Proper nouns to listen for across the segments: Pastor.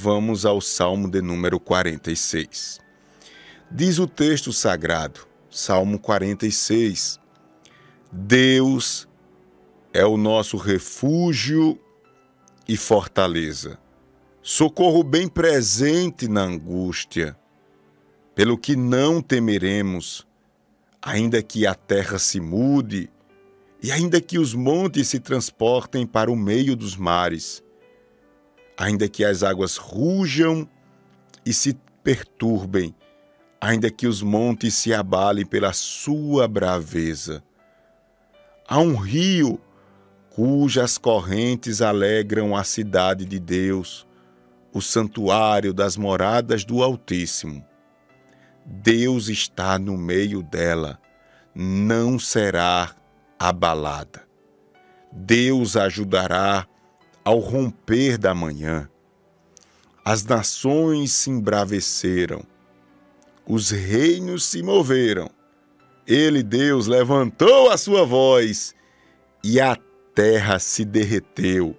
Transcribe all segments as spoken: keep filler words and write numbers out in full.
vamos ao Salmo de número quarenta e seis. Diz o texto sagrado, Salmo quarenta e seis, Deus é o nosso refúgio e fortaleza, socorro bem presente na angústia, pelo que não temeremos, ainda que a terra se mude e ainda que os montes se transportem para o meio dos mares, ainda que as águas rujam e se perturbem, ainda que os montes se abalem pela sua braveza. Há um rio cujas correntes alegram a cidade de Deus, o santuário das moradas do Altíssimo. Deus está no meio dela, não será abalada. Deus ajudará ao romper da manhã. As nações se embraveceram, os reinos se moveram. Ele, Deus, levantou a sua voz e a terra se derreteu.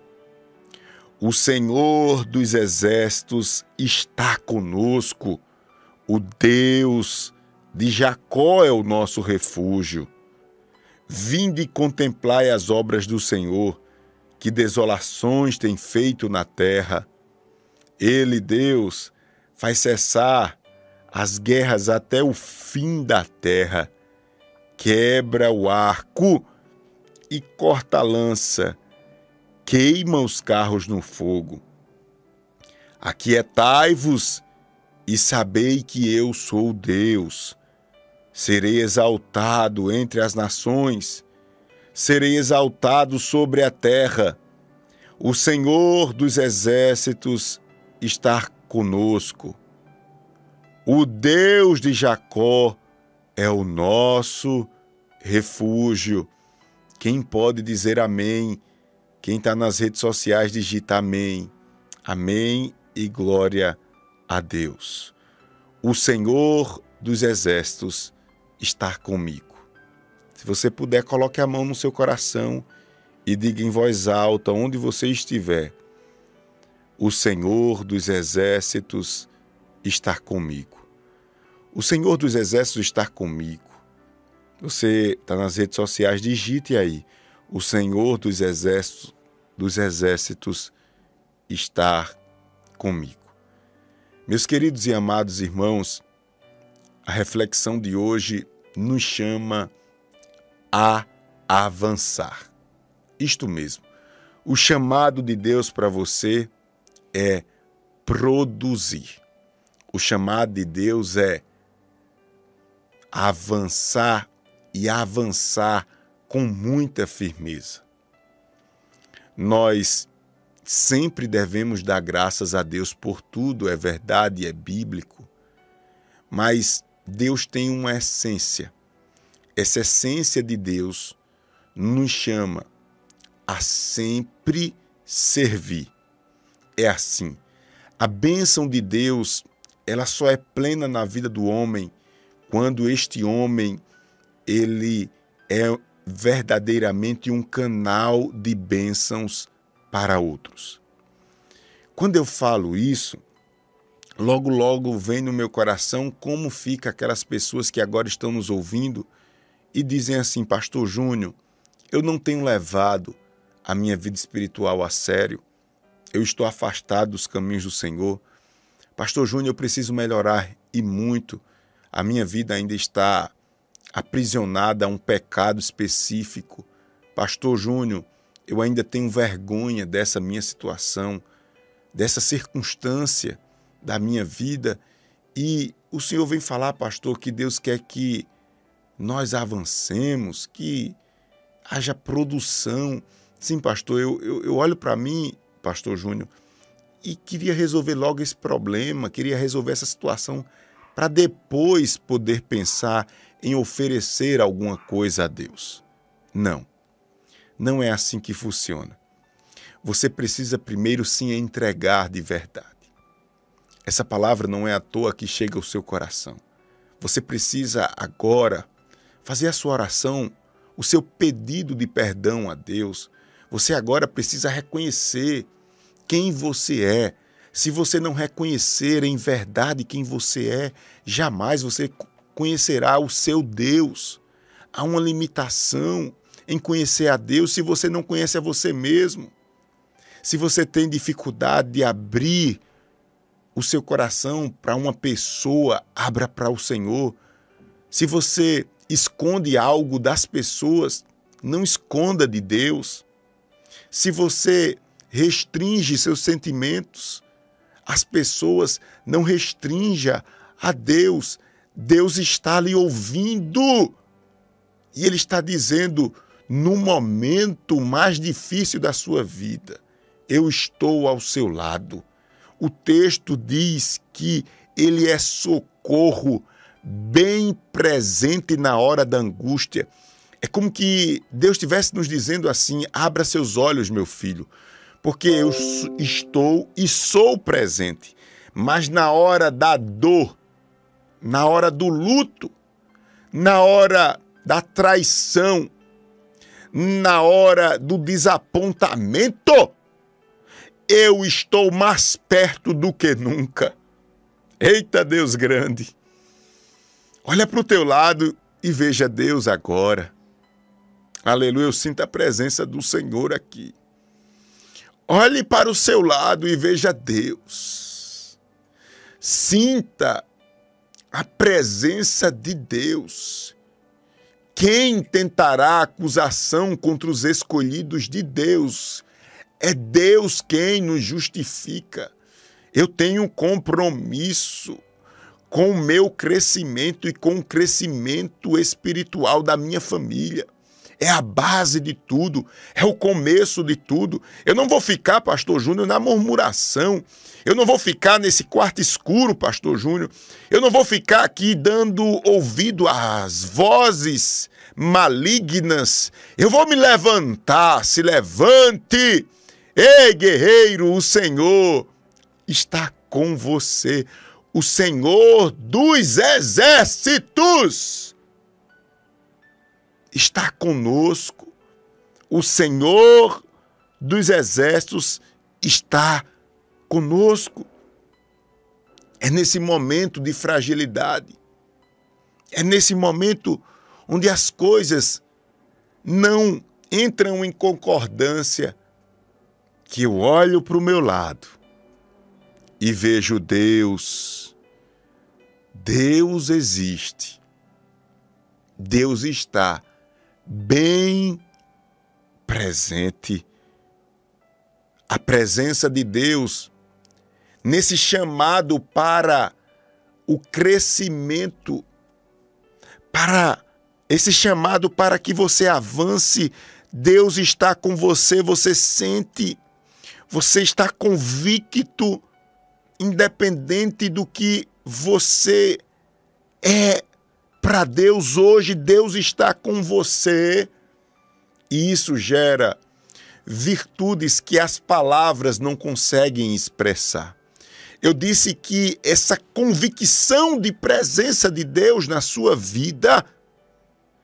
O Senhor dos exércitos está conosco. O Deus de Jacó é o nosso refúgio. Vinde e contemplai as obras do Senhor, que desolações tem feito na terra. Ele, Deus, faz cessar as guerras até o fim da terra. Quebra o arco e corta a lança. Queima os carros no fogo. Aquietai-vos e sabei que eu sou Deus. Serei exaltado entre as nações. Serei exaltado sobre a terra. O Senhor dos exércitos está conosco. O Deus de Jacó é o nosso refúgio. Quem pode dizer amém? Quem está nas redes sociais, digita amém. Amém e glória a Deus. O Senhor dos exércitos está comigo. Se você puder, coloque a mão no seu coração e diga em voz alta, onde você estiver: o Senhor dos exércitos está comigo. O Senhor dos exércitos está comigo. Você está nas redes sociais, digite aí. O Senhor dos exércitos, dos exércitos está comigo. Meus queridos e amados irmãos, a reflexão de hoje nos chama a avançar. Isto mesmo. O chamado de Deus para você é produzir. O chamado de Deus é avançar e avançar com muita firmeza. Nós sempre devemos dar graças a Deus por tudo, é verdade, é bíblico, mas Deus tem uma essência. Essa essência de Deus nos chama a sempre servir. É assim. A bênção de Deus, ela só é plena na vida do homem quando este homem, ele é verdadeiramente um canal de bênçãos para outros. Quando eu falo isso, logo, logo vem no meu coração como fica aquelas pessoas que agora estão nos ouvindo e dizem assim: Pastor Júnior, eu não tenho levado a minha vida espiritual a sério, eu estou afastado dos caminhos do Senhor. Pastor Júnior, eu preciso melhorar e muito. A minha vida ainda está aprisionada a um pecado específico. Pastor Júnior, eu ainda tenho vergonha dessa minha situação, dessa circunstância da minha vida. E o Senhor vem falar, pastor, que Deus quer que nós avancemos, que haja produção. Sim, pastor, eu, eu, eu olho para mim, pastor Júnior, e queria resolver logo esse problema, queria resolver essa situação para depois poder pensar em oferecer alguma coisa a Deus. Não, não é assim que funciona. Você precisa primeiro se entregar de verdade. Essa palavra não é à toa que chega ao seu coração. Você precisa agora fazer a sua oração, o seu pedido de perdão a Deus. Você agora precisa reconhecer quem você é. Se você não reconhecer em verdade quem você é, jamais você conhecerá o seu Deus. Há uma limitação em conhecer a Deus se você não conhece a você mesmo. Se você tem dificuldade de abrir o seu coração para uma pessoa, abra para o Senhor. Se você esconde algo das pessoas, não esconda de Deus. Se você restringe seus sentimentos às pessoas, não restrinja a Deus. Deus está lhe ouvindo e Ele está dizendo, no momento mais difícil da sua vida, eu estou ao seu lado. O texto diz que Ele é socorro bem presente na hora da angústia. É como que Deus estivesse nos dizendo assim, abra seus olhos, meu filho, porque eu estou e sou presente, mas na hora da dor, na hora do luto, na hora da traição, na hora do desapontamento, eu estou mais perto do que nunca. Eita, Deus grande! Olha para o teu lado e veja Deus agora. Aleluia, eu sinto a presença do Senhor aqui. Olhe para o seu lado e veja Deus. Sinta a presença de Deus. Quem tentará acusação contra os escolhidos de Deus? É Deus quem nos justifica. Eu tenho um compromisso com o meu crescimento e com o crescimento espiritual da minha família. É a base de tudo, é o começo de tudo. Eu não vou ficar, pastor Júnior, na murmuração. Eu não vou ficar nesse quarto escuro, pastor Júnior. Eu não vou ficar aqui dando ouvido às vozes malignas. Eu vou me levantar, se levante. Ei, guerreiro, o Senhor está com você. O Senhor dos exércitos está conosco. O Senhor dos exércitos está conosco. É nesse momento de fragilidade, é nesse momento onde as coisas não entram em concordância, que eu olho para o meu lado e vejo Deus. Deus existe. Deus está bem presente. A presença de Deus nesse chamado para o crescimento, para esse chamado para que você avance, Deus está com você, você sente, você está convicto, independente do que você é para Deus hoje, Deus está com você. E isso gera virtudes que as palavras não conseguem expressar. Eu disse que essa convicção de presença de Deus na sua vida,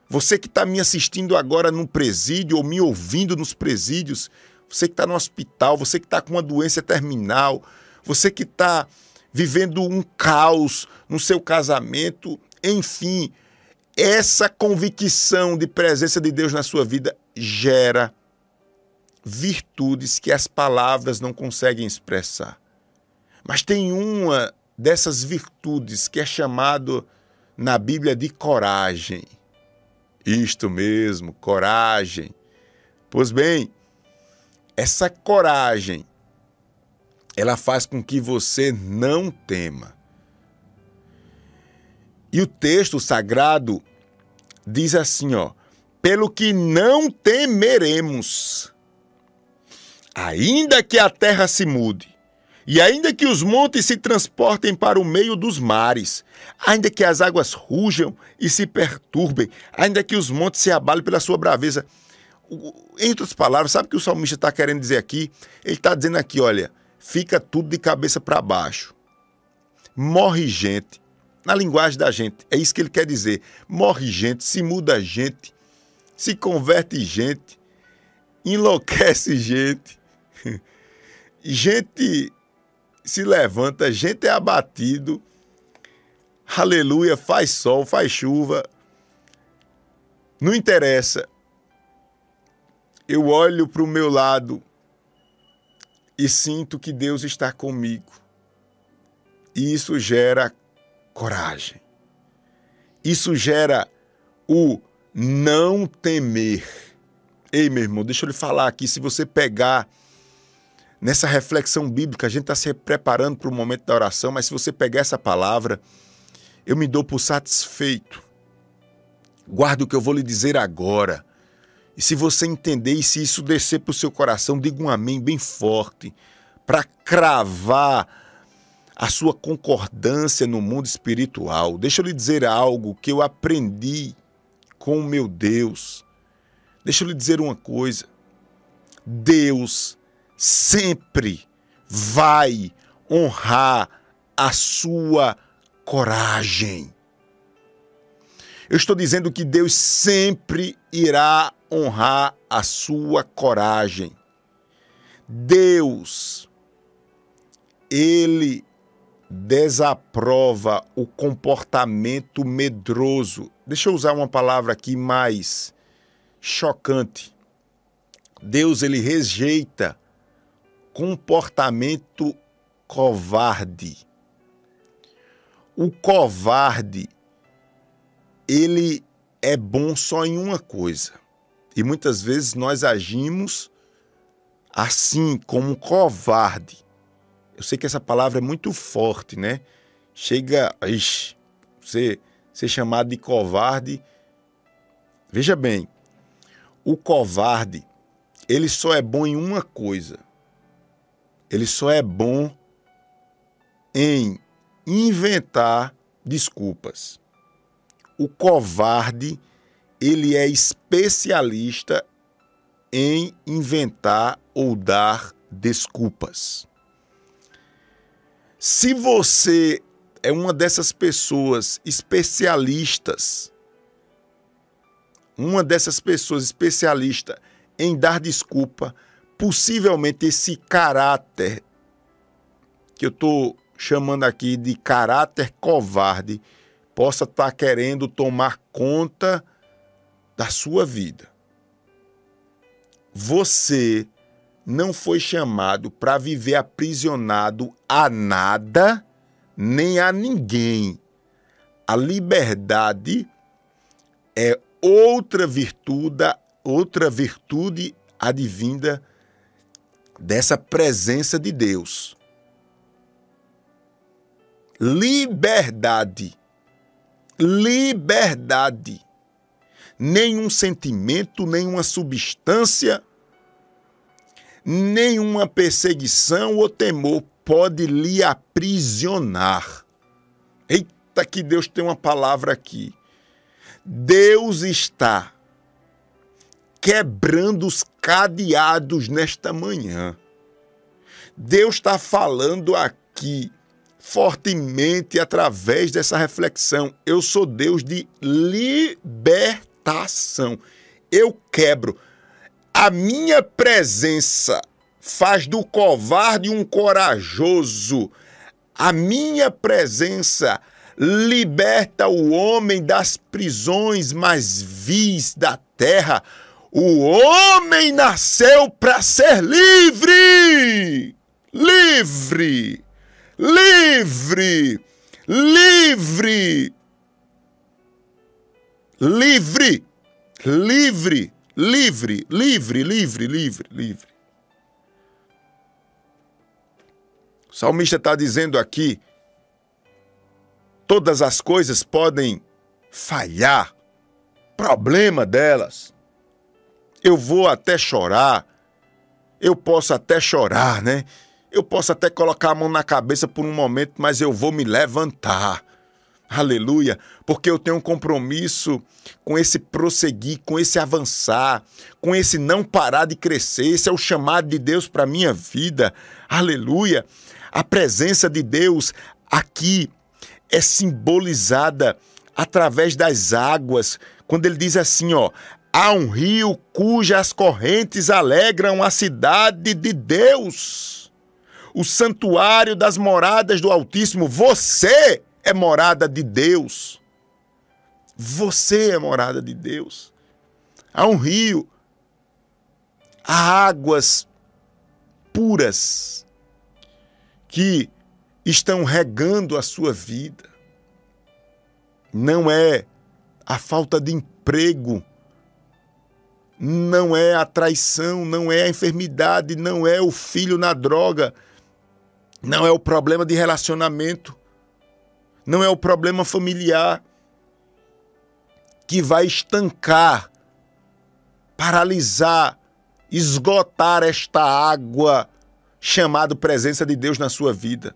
você que está me assistindo agora no presídio ou me ouvindo nos presídios, você que está no hospital, você que está com uma doença terminal, você que está vivendo um caos no seu casamento, enfim, essa convicção de presença de Deus na sua vida gera virtudes que as palavras não conseguem expressar. Mas tem uma dessas virtudes que é chamado na Bíblia de coragem. Isto mesmo, coragem. Pois bem, essa coragem, ela faz com que você não tema. E o texto sagrado diz assim, ó, pelo que não temeremos, ainda que a terra se mude, e ainda que os montes se transportem para o meio dos mares, ainda que as águas rujam e se perturbem, ainda que os montes se abalem pela sua braveza. Em outras palavras, sabe o que o salmista está querendo dizer aqui? Ele está dizendo aqui, olha, fica tudo de cabeça para baixo, morre gente. Na linguagem da gente, é isso que ele quer dizer. Morre gente, se muda gente, se converte gente, enlouquece gente. Gente se levanta, a gente é abatido, aleluia, faz sol, faz chuva, não interessa. Eu olho para o meu lado e sinto que Deus está comigo. E isso gera coragem. Isso gera o não temer. Ei, meu irmão, deixa eu lhe falar aqui, se você pegar nessa reflexão bíblica, a gente está se preparando para o momento da oração, mas se você pegar essa palavra, eu me dou por satisfeito. Guarda o que eu vou lhe dizer agora. E se você entender e se isso descer para o seu coração, diga um amém bem forte para cravar a sua concordância no mundo espiritual. Deixa eu lhe dizer algo que eu aprendi com o meu Deus. Deixa eu lhe dizer uma coisa. Deus sempre vai honrar a sua coragem. Eu estou dizendo que Deus sempre irá honrar a sua coragem. Deus, ele desaprova o comportamento medroso. Deixa eu usar uma palavra aqui mais chocante. Deus, ele rejeita comportamento covarde. O covarde, ele é bom só em uma coisa. E muitas vezes nós agimos assim, como um covarde. Eu sei que essa palavra é muito forte, né? Chega, ixi, você ser chamado de covarde. Veja bem, o covarde, ele só é bom em uma coisa. Ele só é bom em inventar desculpas. O covarde, ele é especialista em inventar ou dar desculpas. Se você é uma dessas pessoas especialistas, uma dessas pessoas especialista em dar desculpa, possivelmente esse caráter, que eu estou chamando aqui de caráter covarde, possa estar querendo tomar conta da sua vida. Você não foi chamado para viver aprisionado a nada, nem a ninguém. A liberdade é outra virtude, outra virtude advinda dessa presença de Deus. Liberdade. Liberdade. Nenhum sentimento, nenhuma substância, nenhuma perseguição ou temor pode lhe aprisionar. Eita, que Deus tem uma palavra aqui. Deus está quebrando os cadeados nesta manhã. Deus está falando aqui fortemente através dessa reflexão. Eu sou Deus de libertação. Eu quebro. A minha presença faz do covarde um corajoso. A minha presença liberta o homem das prisões mais vis da terra. O homem nasceu para ser livre! Livre! Livre, livre, livre, livre, livre, livre, livre, livre, livre. O salmista está dizendo aqui, todas as coisas podem falhar, problema delas. Eu vou até chorar, eu posso até chorar, né? Eu posso até colocar a mão na cabeça por um momento, mas eu vou me levantar. Aleluia! Porque eu tenho um compromisso com esse prosseguir, com esse avançar, com esse não parar de crescer. Esse é o chamado de Deus para a minha vida. Aleluia! A presença de Deus aqui é simbolizada através das águas. Quando ele diz assim, ó, há um rio cujas correntes alegram a cidade de Deus. o santuário das moradas do Altíssimo. Você é morada de Deus. Você é morada de Deus. Há um rio, há águas puras que estão regando a sua vida. Não é a falta de emprego, não é a traição, não é a enfermidade, não é o filho na droga, não é o problema de relacionamento, não é o problema familiar que vai estancar, paralisar, esgotar esta água chamada presença de Deus na sua vida.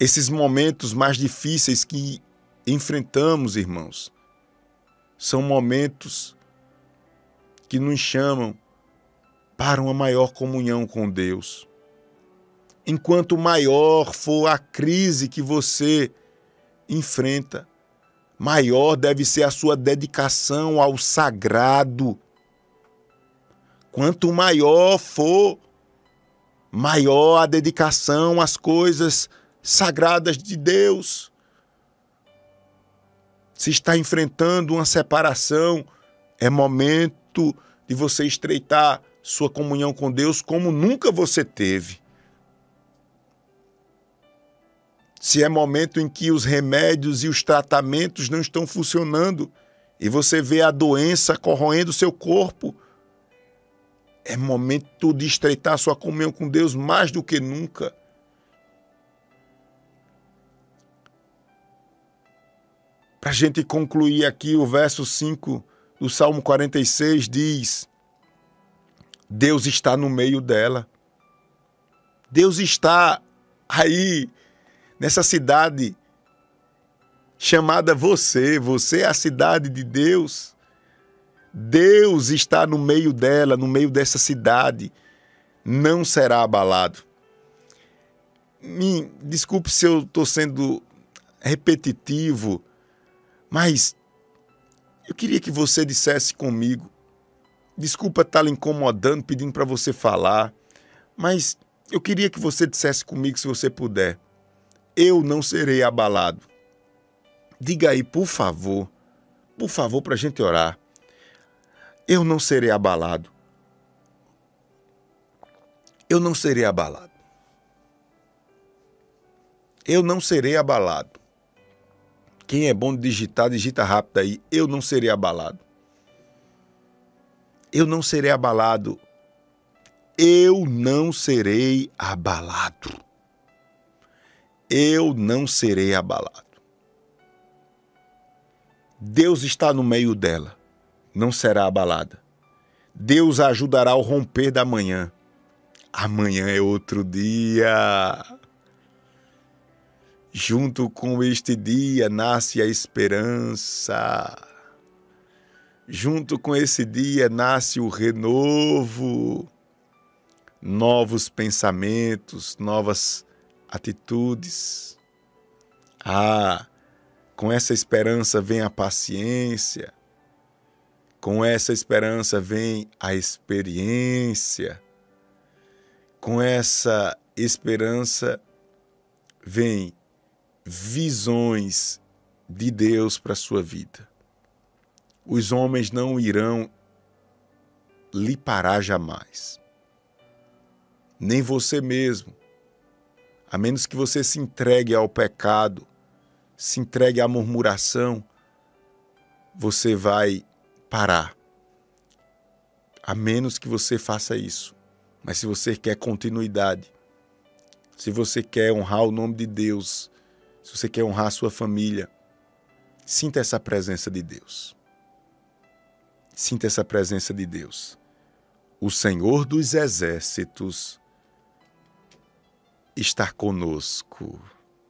Esses momentos mais difíceis que enfrentamos, irmãos, são momentos que nos chamam para uma maior comunhão com Deus. Enquanto maior for a crise que você enfrenta, maior deve ser a sua dedicação ao sagrado. Quanto maior for, maior a dedicação às coisas sagradas de Deus. Se está enfrentando uma separação, é momento de você estreitar sua comunhão com Deus como nunca você teve. Se é momento em que os remédios e os tratamentos não estão funcionando e você vê a doença corroendo seu corpo, é momento de estreitar sua comunhão com Deus mais do que nunca. Para a gente concluir aqui, o verso cinco do Salmo quarenta e seis diz: Deus está no meio dela. Deus está aí, nessa cidade chamada você. Você é a cidade de Deus. Deus está no meio dela, no meio dessa cidade. Não será abalado. Me desculpe se eu estou sendo repetitivo, mas eu queria que você dissesse comigo, desculpa estar lhe incomodando, pedindo para você falar, mas eu queria que você dissesse comigo, se você puder, eu não serei abalado. Diga aí, por favor, por favor, para a gente orar. Eu não serei abalado. Eu não serei abalado. Eu não serei abalado. Quem é bom de digitar, digita rápido aí. Eu não serei abalado. Eu não serei abalado. Eu não serei abalado. Eu não serei abalado. Deus está no meio dela. Não será abalada. Deus a ajudará ao romper da manhã. Amanhã é outro dia. Junto com este dia nasce a esperança. Junto com esse dia nasce o renovo. Novos pensamentos, novas atitudes. Ah, com essa esperança vem a paciência. Com essa esperança vem a experiência. Com essa esperança vem visões de Deus para a sua vida. Os homens não irão lhe parar jamais. Nem você mesmo. A menos que você se entregue ao pecado, se entregue à murmuração, você vai parar. A menos que você faça isso. Mas se você quer continuidade, se você quer honrar o nome de Deus, se você quer honrar a sua família, sinta essa presença de Deus. Sinta essa presença de Deus. O Senhor dos Exércitos está conosco.